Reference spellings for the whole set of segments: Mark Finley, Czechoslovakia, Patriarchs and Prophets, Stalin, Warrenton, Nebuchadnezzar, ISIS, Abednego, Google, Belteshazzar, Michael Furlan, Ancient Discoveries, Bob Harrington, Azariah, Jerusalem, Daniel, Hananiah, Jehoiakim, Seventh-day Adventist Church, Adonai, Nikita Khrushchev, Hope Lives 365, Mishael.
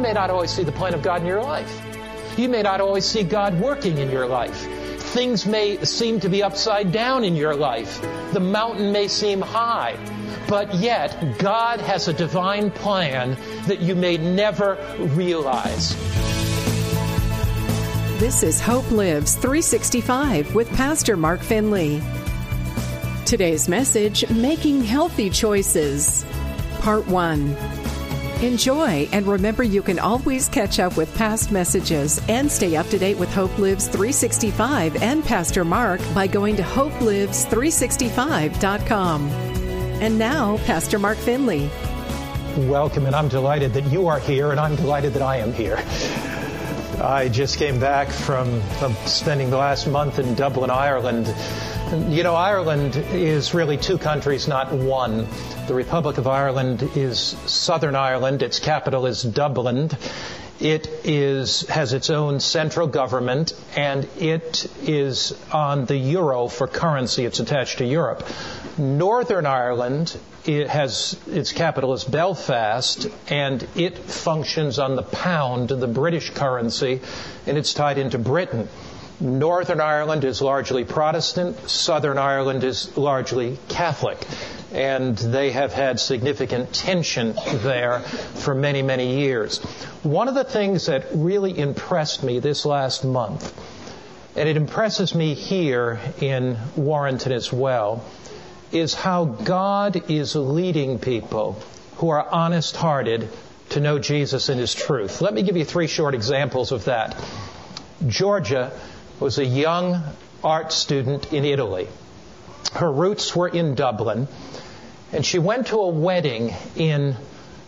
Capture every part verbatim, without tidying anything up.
You may not always see the plan of God in your life. You may not always see God working in your life. Things may seem to be upside down in your life. The mountain may seem high. But yet, God has a divine plan that you may never realize. This is Hope Lives three sixty-five with Pastor Mark Finley. Today's message, Making Healthy Choices, Part one. Enjoy, and remember you can always catch up with past messages and stay up to date with Hope Lives three sixty-five and Pastor Mark by going to hope lives three sixty-five dot com. And now, Pastor Mark Finley. Welcome, and I'm delighted that you are here, and I'm delighted that I am here. I just came back from spending the last month in Dublin, Ireland. You know, Ireland is really two countries, not one. The Republic of Ireland is Southern Ireland. Its capital is Dublin. It is has its own central government, and it is on the euro for currency. It's attached to Europe. Northern Ireland, it has its capital is Belfast, and it functions on the pound, the British currency, and it's tied into Britain. Northern Ireland is largely Protestant. Southern Ireland is largely Catholic. And they have had significant tension there for many, many years. One of the things that really impressed me this last month, and it impresses me here in Warrenton as well, is how God is leading people who are honest-hearted to know Jesus and His truth. Let me give you three short examples of that. Georgia was a young art student in Italy. Her roots were in Dublin, and she went to a wedding in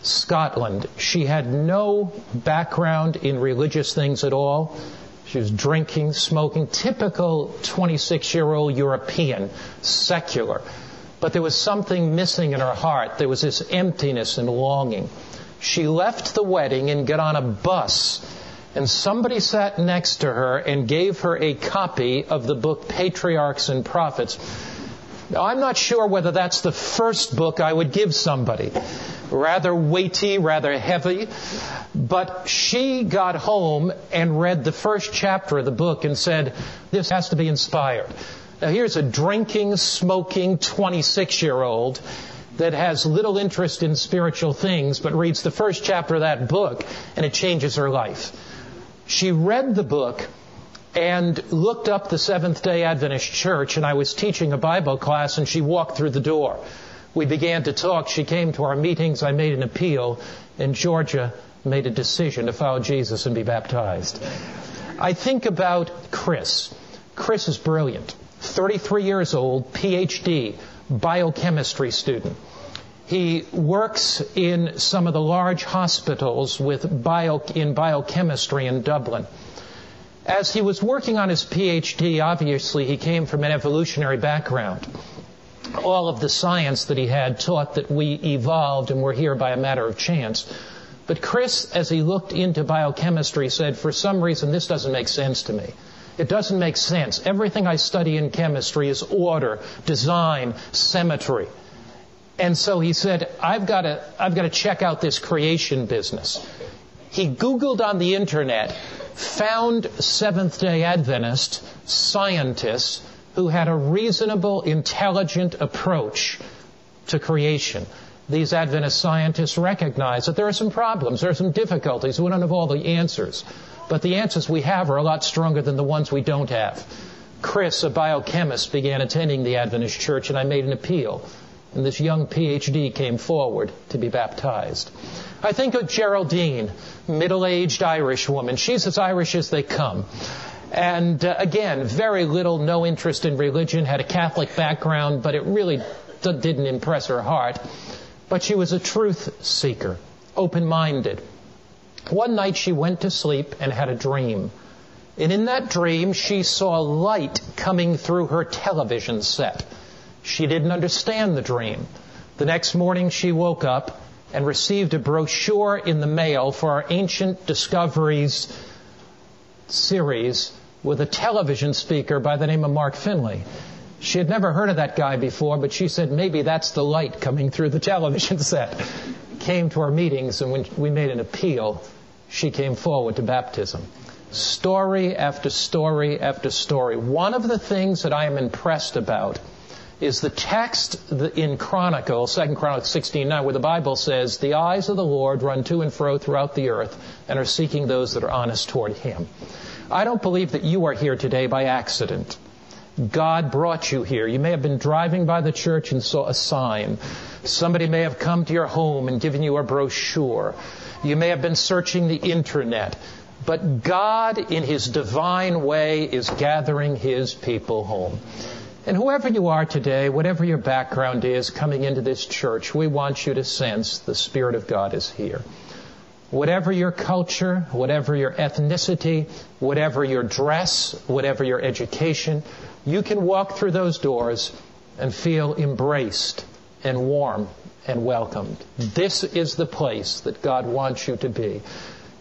Scotland. She had no background in religious things at all. She was drinking, smoking, typical twenty-six-year-old European, secular. But there was something missing in her heart. There was this emptiness and longing. She left the wedding and got on a bus, and somebody sat next to her and gave her a copy of the book Patriarchs and Prophets. Now, I'm not sure whether that's the first book I would give somebody. Rather weighty, rather heavy. But she got home and read the first chapter of the book and said, this has to be inspired. Now, here's a drinking, smoking twenty-six-year-old that has little interest in spiritual things, but reads the first chapter of that book, and it changes her life. She read the book and looked up the Seventh-day Adventist Church, and I was teaching a Bible class, and she walked through the door. We began to talk. She came to our meetings. I made an appeal, and Georgia made a decision to follow Jesus and be baptized. I think about Chris. Chris is brilliant. thirty-three years old, P H D, biochemistry student. He works in some of the large hospitals with bio, in biochemistry in Dublin. As he was working on his P H D, obviously he came from an evolutionary background. All of the science that he had taught that we evolved and were here by a matter of chance. But Chris, as he looked into biochemistry, said, for some reason, this doesn't make sense to me. It doesn't make sense. Everything I study in chemistry is order, design, symmetry. And so he said, I've got to, I've got to check out this creation business. He Googled on the internet, found Seventh-day Adventist scientists who had a reasonable, intelligent approach to creation. These Adventist scientists recognize that there are some problems, there are some difficulties. We don't have all the answers. But the answers we have are a lot stronger than the ones we don't have. Chris, a biochemist, began attending the Adventist Church, and I made an appeal. And this young P H D came forward to be baptized. I think of Geraldine, middle-aged Irish woman. She's as Irish as they come. And uh, again, very little, no interest in religion, had a Catholic background, but it really d- didn't impress her heart. But she was a truth seeker, open-minded. One night she went to sleep and had a dream. And in that dream, she saw light coming through her television set. She didn't understand the dream. The next morning she woke up and received a brochure in the mail for our Ancient Discoveries series with a television speaker by the name of Mark Finley. She had never heard of that guy before, but she said, maybe that's the light coming through the television set. Came to our meetings, and when we made an appeal, she came forward to baptism. Story after story after story. One of the things that I am impressed about is the text in Chronicles, Second Chronicles sixteen nine, where the Bible says, "The eyes of the Lord run to and fro throughout the earth and are seeking those that are honest toward him." I don't believe that you are here today by accident. God brought you here. You may have been driving by the church and saw a sign. Somebody may have come to your home and given you a brochure. You may have been searching the internet. But God, in his divine way, is gathering his people home. And whoever you are today, whatever your background is coming into this church, we want you to sense the Spirit of God is here. Whatever your culture, whatever your ethnicity, whatever your dress, whatever your education, you can walk through those doors and feel embraced and warm and welcomed. This is the place that God wants you to be.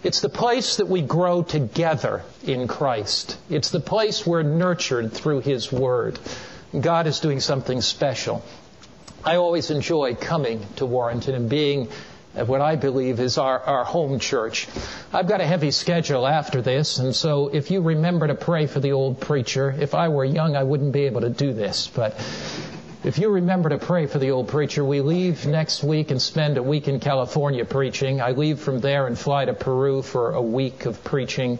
It's the place that we grow together in Christ. It's the place we're nurtured through his word. God is doing something special. I always enjoy coming to Warrenton and being at what I believe is our, our home church. I've got a heavy schedule after this, and so if you remember to pray for the old preacher, if I were young, I wouldn't be able to do this, but if you remember to pray for the old preacher, we leave next week and spend a week in California preaching. I leave from there and fly to Peru for a week of preaching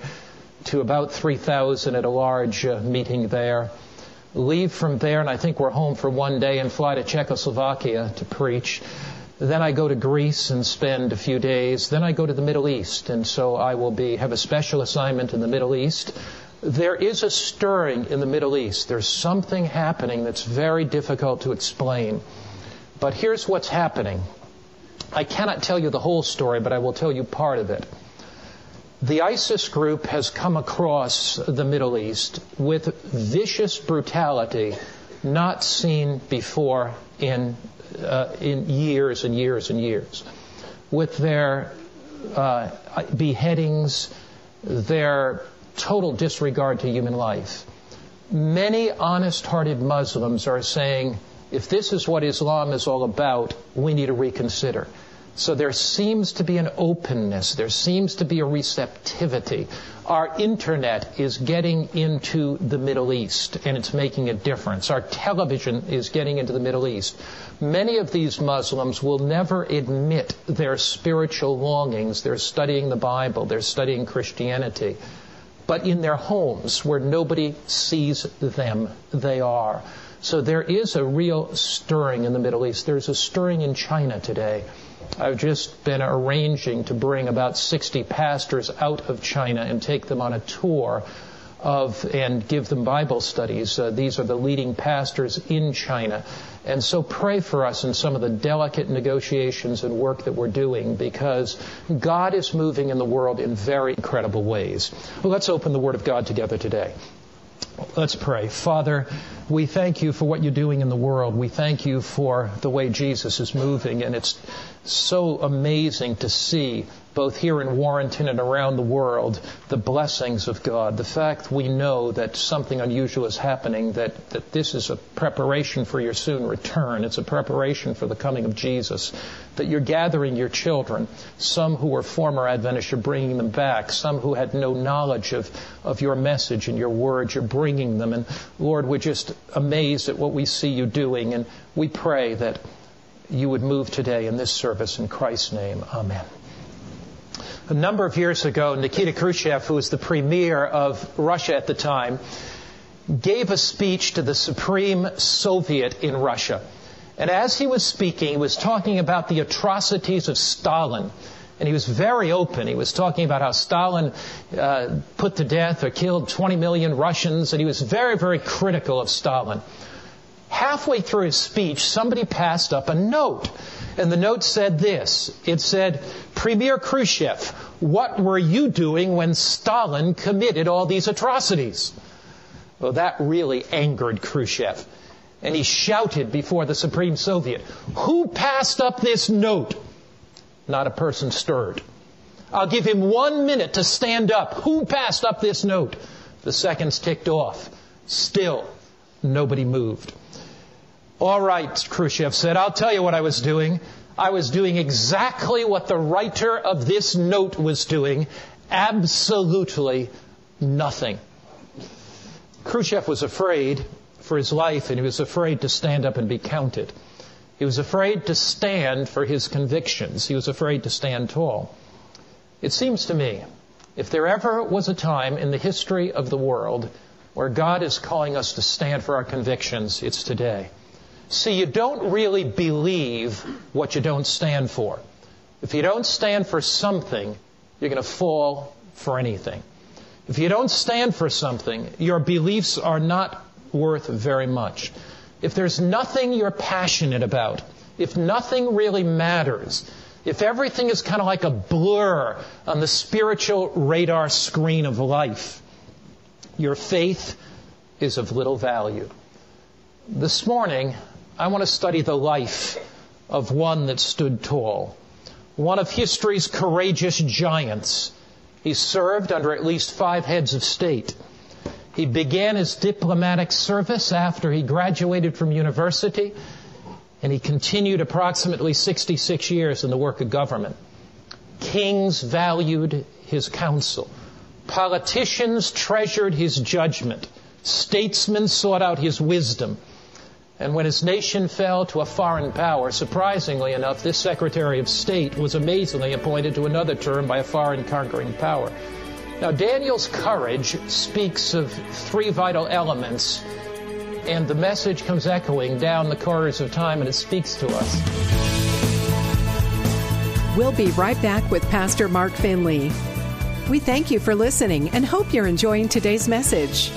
to about three thousand at a large uh, meeting there. Leave from there, and I think we're home for one day, and fly to Czechoslovakia to preach. Then I go to Greece and spend a few days. Then I go to the Middle East, and so I will be have a special assignment in the Middle East. There is a stirring in the Middle East. There's something happening that's very difficult to explain. But here's what's happening. I cannot tell you the whole story, but I will tell you part of it. The ISIS group has come across the Middle East with vicious brutality not seen before in Uh, in years and years and years, with their uh, beheadings, their total disregard to human life. Many honest-hearted Muslims are saying, if this is what Islam is all about, we need to reconsider. So there seems to be an openness. There seems to be a receptivity. Our internet is getting into the Middle East, and it's making a difference. Our television is getting into the Middle East. Many of these Muslims will never admit their spiritual longings. They're studying the Bible. They're studying Christianity. But in their homes, where nobody sees them, they are. So there is a real stirring in the Middle East. There's a stirring in China today. I've just been arranging to bring about sixty pastors out of China and take them on a tour of and give them Bible studies. Uh, these are the leading pastors in China. And so pray for us in some of the delicate negotiations and work that we're doing, because God is moving in the world in very incredible ways. Well, let's open the Word of God together today. Let's pray. Father, we thank you for what you're doing in the world. We thank you for the way Jesus is moving. And it's so amazing to see, both here in Warrenton and around the world, the blessings of God. The fact we know that something unusual is happening, that, that this is a preparation for your soon return. It's a preparation for the coming of Jesus. That you're gathering your children, some who were former Adventists, you're bringing them back. Some who had no knowledge of, of your message and your words, you're bringing them. And Lord, we're just amazed at what we see you doing. And we pray that you would move today in this service. In Christ's name, amen. A number of years ago, Nikita Khrushchev, who was the premier of Russia at the time, gave a speech to the Supreme Soviet in Russia. And as he was speaking, he was talking about the atrocities of Stalin. And he was very open. He was talking about how Stalin uh, put to death or killed twenty million Russians. And he was very, very critical of Stalin. Halfway through his speech, somebody passed up a note. And the note said this. It said, "Premier Khrushchev, what were you doing when Stalin committed all these atrocities?" Well, that really angered Khrushchev. And he shouted before the Supreme Soviet, "Who passed up this note?" Not a person stirred. "I'll give him one minute to stand up. Who passed up this note?" The seconds ticked off. Still, nobody moved. "All right," Khrushchev said, "I'll tell you what I was doing. I was doing exactly what the writer of this note was doing, absolutely nothing. Khrushchev was afraid for his life, and he was afraid to stand up and be counted. He was afraid to stand for his convictions. He was afraid to stand tall. It seems to me, if there ever was a time in the history of the world where God is calling us to stand for our convictions, it's today. See, you don't really believe what you don't stand for. If you don't stand for something, you're going to fall for anything. If you don't stand for something, your beliefs are not worth very much. If there's nothing you're passionate about, if nothing really matters, if everything is kind of like a blur on the spiritual radar screen of life, your faith is of little value. This morning, I want to study the life of one that stood tall, one of history's courageous giants. He served under at least five heads of state. He began his diplomatic service after he graduated from university, and he continued approximately sixty-six years in the work of government. Kings valued his counsel. Politicians treasured his judgment. Statesmen sought out his wisdom. And when his nation fell to a foreign power, surprisingly enough, this Secretary of State was amazingly appointed to another term by a foreign conquering power. Now, Daniel's courage speaks of three vital elements, and the message comes echoing down the corridors of time, and it speaks to us. We'll be right back with Pastor Mark Finley. We thank you for listening and hope you're enjoying today's message.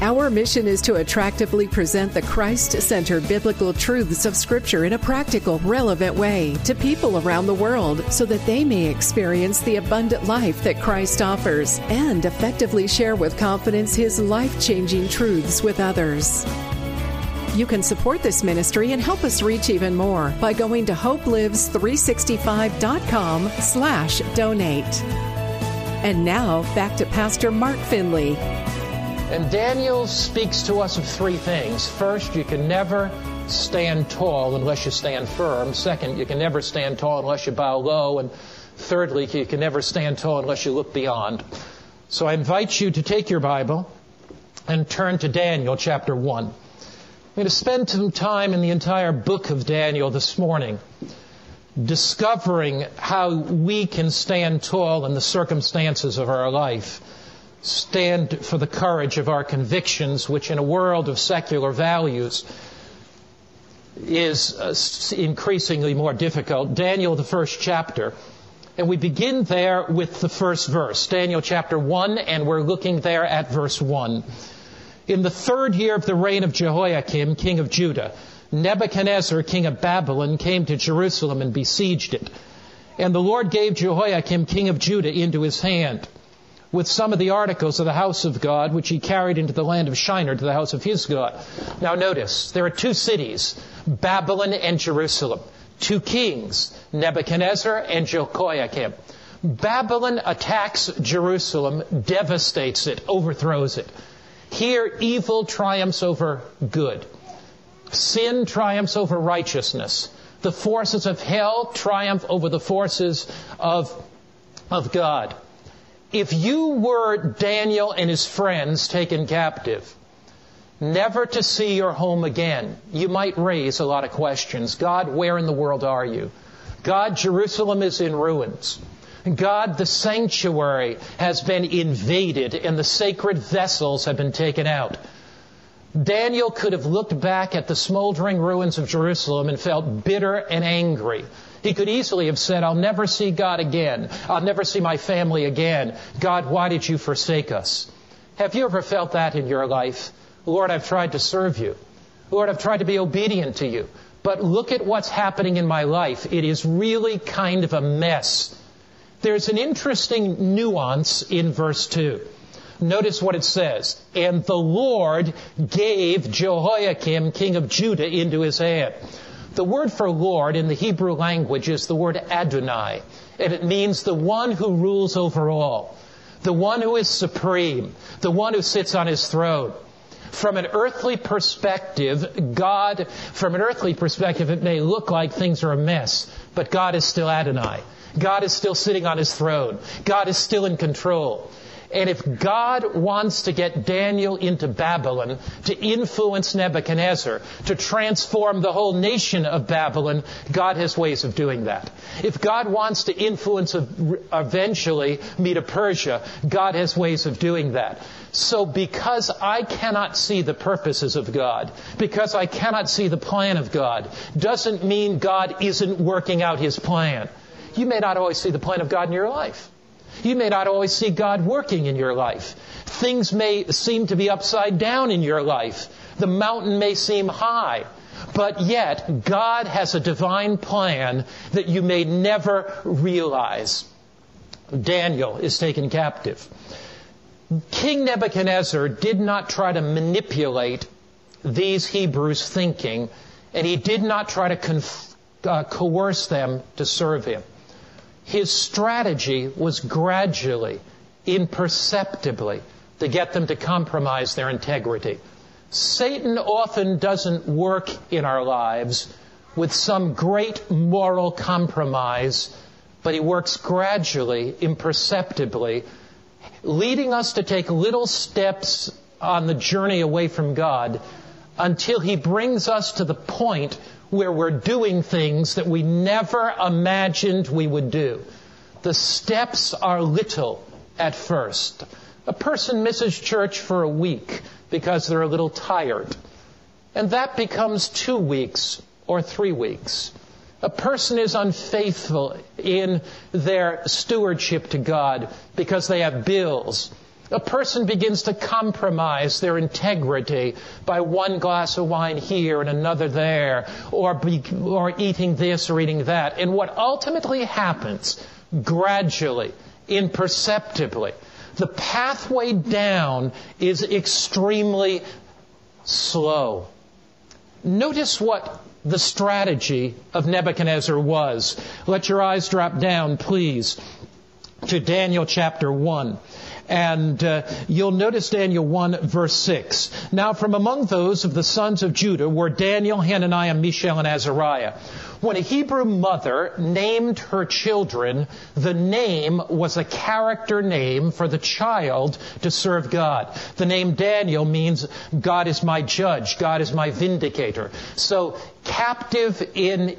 Our mission is to attractively present the Christ-centered biblical truths of Scripture in a practical, relevant way to people around the world so that they may experience the abundant life that Christ offers and effectively share with confidence His life-changing truths with others. You can support this ministry and help us reach even more by going to hopelives365.com slash donate. And now, back to Pastor Mark Finley. And Daniel speaks to us of three things. First, you can never stand tall unless you stand firm. Second, you can never stand tall unless you bow low. And thirdly, you can never stand tall unless you look beyond. So I invite you to take your Bible and turn to Daniel chapter one. I'm going to spend some time in the entire book of Daniel this morning, discovering how we can stand tall in the circumstances of our life. Stand for the courage of our convictions, which in a world of secular values is increasingly more difficult. Daniel, the first chapter. And we begin there with the first verse, Daniel chapter one, and we're looking there at verse one. In the third year of the reign of Jehoiakim, king of Judah, Nebuchadnezzar, king of Babylon, came to Jerusalem and besieged it. And the Lord gave Jehoiakim, king of Judah, into his hand, with some of the articles of the house of God, which he carried into the land of Shinar to the house of his God. Now notice, there are two cities, Babylon and Jerusalem. Two kings, Nebuchadnezzar and Jehoiakim. Babylon attacks Jerusalem, devastates it, overthrows it. Here, evil triumphs over good. Sin triumphs over righteousness. The forces of hell triumph over the forces of, of God. If you were Daniel and his friends taken captive, never to see your home again, you might raise a lot of questions. God, where in the world are you? God, Jerusalem is in ruins. God, the sanctuary has been invaded and the sacred vessels have been taken out. Daniel could have looked back at the smoldering ruins of Jerusalem and felt bitter and angry. He could easily have said, I'll never see God again. I'll never see my family again. God, why did you forsake us? Have you ever felt that in your life? Lord, I've tried to serve you. Lord, I've tried to be obedient to you. But look at what's happening in my life. It is really kind of a mess. There's an interesting nuance in verse two. Notice what it says. And the Lord gave Jehoiakim, king of Judah, into his hand. The word for Lord in the Hebrew language is the word Adonai, and it means the one who rules over all, the one who is supreme, the one who sits on his throne. From an earthly perspective, God, from an earthly perspective, it may look like things are a mess, but God is still Adonai. God is still sitting on his throne. God is still in control. And if God wants to get Daniel into Babylon, to influence Nebuchadnezzar, to transform the whole nation of Babylon, God has ways of doing that. If God wants to influence eventually Medo Persia, God has ways of doing that. So because I cannot see the purposes of God, because I cannot see the plan of God, doesn't mean God isn't working out his plan. You may not always see the plan of God in your life. You may not always see God working in your life. Things may seem to be upside down in your life. The mountain may seem high. But yet, God has a divine plan that you may never realize. Daniel is taken captive. King Nebuchadnezzar did not try to manipulate these Hebrews' thinking, and he did not try to con- uh, coerce them to serve him. His strategy was gradually, imperceptibly, to get them to compromise their integrity. Satan often doesn't work in our lives with some great moral compromise, but he works gradually, imperceptibly, leading us to take little steps on the journey away from God until he brings us to the point where we're doing things that we never imagined we would do. The steps are little at first. A person misses church for a week because they're a little tired, and that becomes two weeks or three weeks. A person is unfaithful in their stewardship to God because they have bills. A person begins to compromise their integrity by one glass of wine here and another there, or, be, or eating this or eating that. And what ultimately happens, gradually, imperceptibly, the pathway down is extremely slow. Notice what the strategy of Nebuchadnezzar was. Let your eyes drop down, please, to Daniel chapter one. And uh, you'll notice Daniel one, verse six. Now from among those of the sons of Judah were Daniel, Hananiah, Mishael, and Azariah. When a Hebrew mother named her children, the name was a character name for the child to serve God. The name Daniel means God is my judge, God is my vindicator. So captive in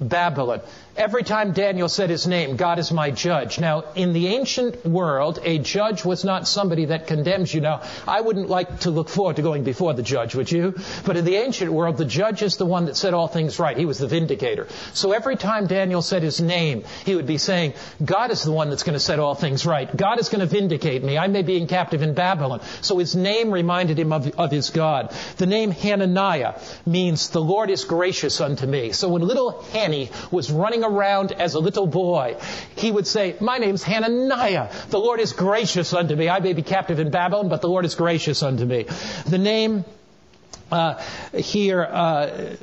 Babylon. Every time Daniel said his name, God is my judge. Now, in the ancient world, a judge was not somebody that condemns you. Now, I wouldn't like to look forward to going before the judge, would you? But in the ancient world, the judge is the one that said all things right. He was the vindicator. So every time Daniel said his name, he would be saying, God is the one that's going to set all things right. God is going to vindicate me. I may be in captive in Babylon. So his name reminded him of, of his God. The name Hananiah means the Lord is gracious unto me. So when little Hanny was running around as a little boy, he would say, my name's Hananiah. The Lord is gracious unto me. I may be captive in Babylon, but the Lord is gracious unto me. The name uh, here, uh,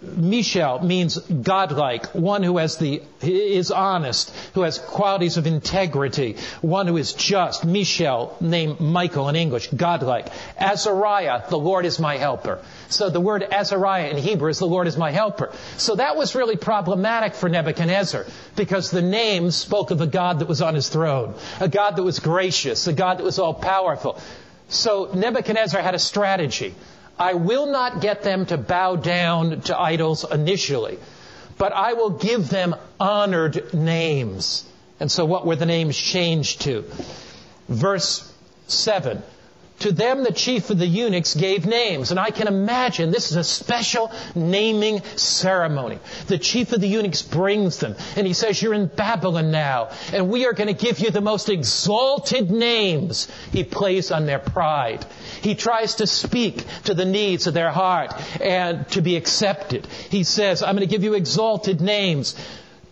Mishael, means godlike, one who has the is honest, who has qualities of integrity, one who is just. Mishael, named Michael in English, godlike. Azariah, the Lord is my helper. So the word Azariah in Hebrew is the Lord is my helper. So that was really problematic for Nebuchadnezzar, because the name spoke of a God that was on his throne, a God that was gracious, a God that was all-powerful. So Nebuchadnezzar had a strategy. I will not get them to bow down to idols initially, but I will give them honored names. And so what were the names changed to? Verse seven. To them the chief of the eunuchs gave names. And I can imagine this is a special naming ceremony. The chief of the eunuchs brings them. And he says, you're in Babylon now, and we are going to give you the most exalted names. He plays on their pride. He tries to speak to the needs of their heart and to be accepted. He says, I'm going to give you exalted names.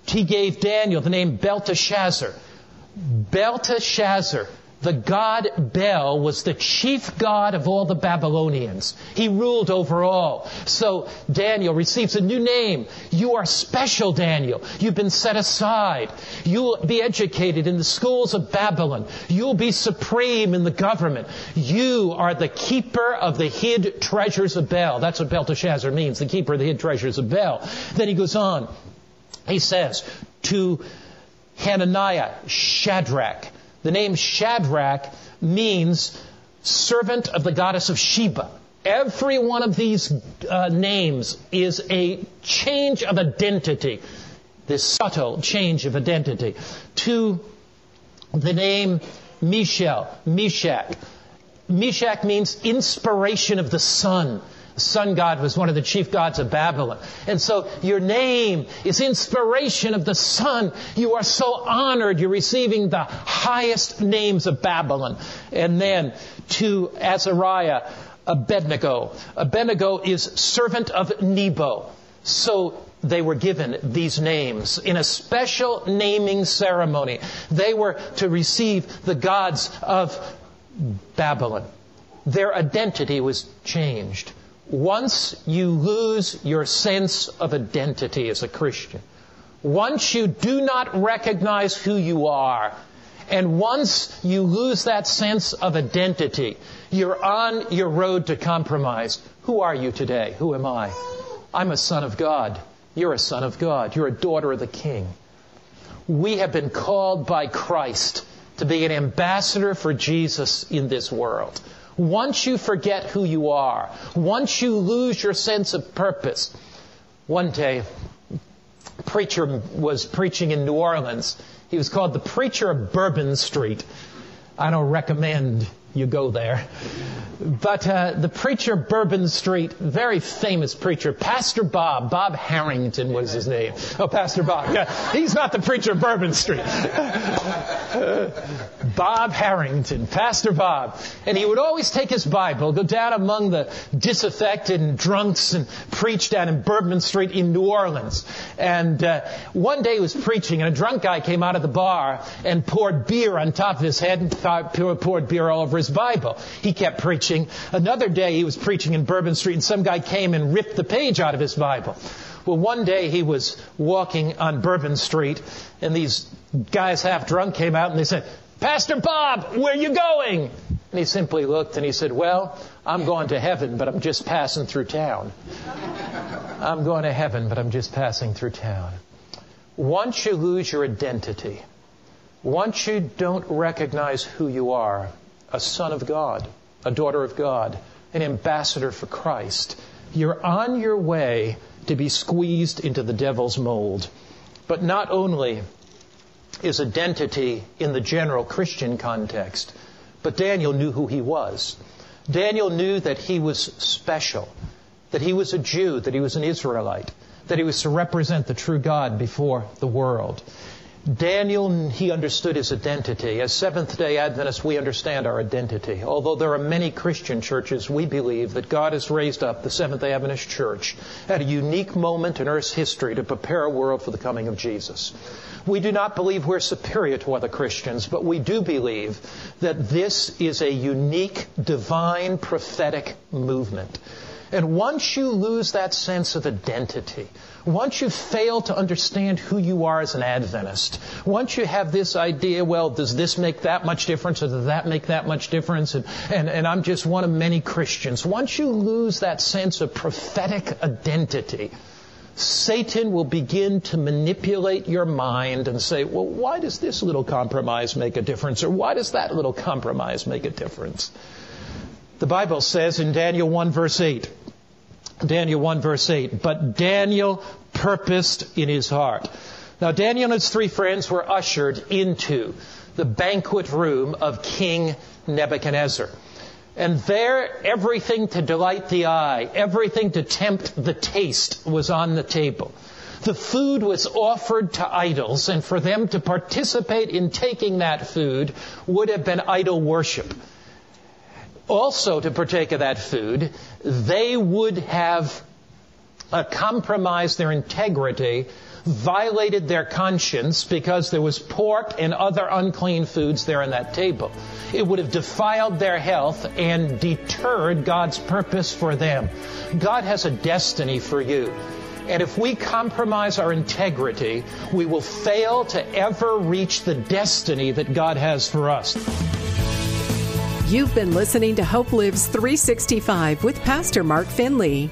He gave Daniel the name Belteshazzar. Belteshazzar The god Bel was the chief god of all the Babylonians. He ruled over all. So Daniel receives a new name. You are special, Daniel. You've been set aside. You'll be educated in the schools of Babylon. You'll be supreme in the government. You are the keeper of the hid treasures of Bel. That's what Belteshazzar means, the keeper of the hid treasures of Bel. Then he goes on. He says to Hananiah, Shadrach. The name Shadrach means servant of the goddess of Sheba. Every one of these uh, names is a change of identity, this subtle change of identity. To the name Mishael, Meshach. Meshach means inspiration of the sun. The sun god was one of the chief gods of Babylon. And so your name is inspiration of the sun. You are so honored. You're receiving the highest names of Babylon. And then to Azariah, Abednego. Abednego is servant of Nebo. So they were given these names in a special naming ceremony. They were to receive the gods of Babylon. Their identity was changed. Once you lose your sense of identity as a Christian, once you do not recognize who you are, and once you lose that sense of identity, you're on your road to compromise. Who are you today? Who am I? I'm a son of God. You're a son of God. You're a daughter of the King. We have been called by Christ to be an ambassador for Jesus in this world. Once you forget who you are, once you lose your sense of purpose. One day, a preacher was preaching in New Orleans. He was called the preacher of Bourbon Street. I don't recommend you go there. But uh, the preacher of Bourbon Street, very famous preacher, Pastor Bob, Bob Harrington was his name. Oh, Pastor Bob. Yeah, he's not the preacher of Bourbon Street. Bob Harrington, Pastor Bob. And he would always take his Bible, go down among the disaffected and drunks and preach down in Bourbon Street in New Orleans. And uh, one day he was preaching and a drunk guy came out of the bar and poured beer on top of his head and poured beer all over his Bible. He kept preaching. Another day he was preaching in Bourbon Street and some guy came and ripped the page out of his Bible. Well, one day he was walking on Bourbon Street and these guys half drunk came out and they said, Pastor Bob, where are you going? And he simply looked and he said, well, I'm going to heaven, but I'm just passing through town. I'm going to heaven, but I'm just passing through town. Once you lose your identity, once you don't recognize who you are, a son of God, a daughter of God, an ambassador for Christ, you're on your way to be squeezed into the devil's mold. But not only is identity in the general Christian context, but Daniel knew who he was. Daniel knew that he was special, that he was a Jew, that he was an Israelite, that he was to represent the true God before the world. Daniel, he understood his identity. As Seventh-day Adventists, we understand our identity. Although there are many Christian churches, we believe that God has raised up the Seventh-day Adventist Church at a unique moment in Earth's history to prepare a world for the coming of Jesus. We do not believe we're superior to other Christians, but we do believe that this is a unique, divine, prophetic movement. And once you lose that sense of identity, once you fail to understand who you are as an Adventist, once you have this idea, well, does this make that much difference or does that make that much difference? And, and, and I'm just one of many Christians. Once you lose that sense of prophetic identity, Satan will begin to manipulate your mind and say, well, why does this little compromise make a difference? Or why does that little compromise make a difference? The Bible says in Daniel one verse eight, Daniel one verse eight, but Daniel purposed in his heart. Now Daniel and his three friends were ushered into the banquet room of King Nebuchadnezzar. And there everything to delight the eye, everything to tempt the taste was on the table. The food was offered to idols, and for them to participate in taking that food would have been idol worship. Also, to partake of that food, they would have uh, compromised their integrity violated their conscience because there was pork and other unclean foods there in that table. It would have defiled their health and deterred God's purpose for them. God has a destiny for you. And if we compromise our integrity, we will fail to ever reach the destiny that God has for us. You've been listening to Hope Lives three sixty-five with Pastor Mark Finley.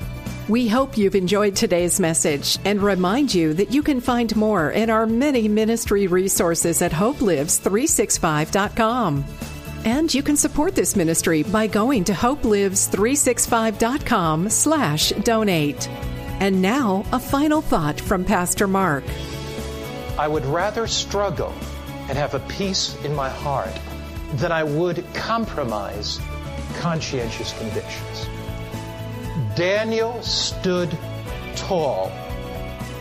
We hope you've enjoyed today's message and remind you that you can find more in our many ministry resources at hope lives three sixty-five dot com. And you can support this ministry by going to hope lives three sixty-five dot com slash donate. And now, a final thought from Pastor Mark. I would rather struggle and have a peace in my heart than I would compromise conscientious convictions. Daniel stood tall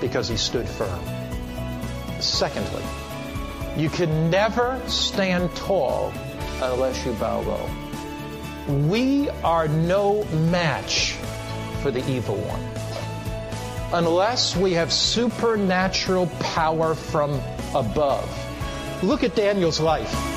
because he stood firm. Secondly, you can never stand tall unless you bow low. We are no match for the evil one. Unless we have supernatural power from above. Look at Daniel's life.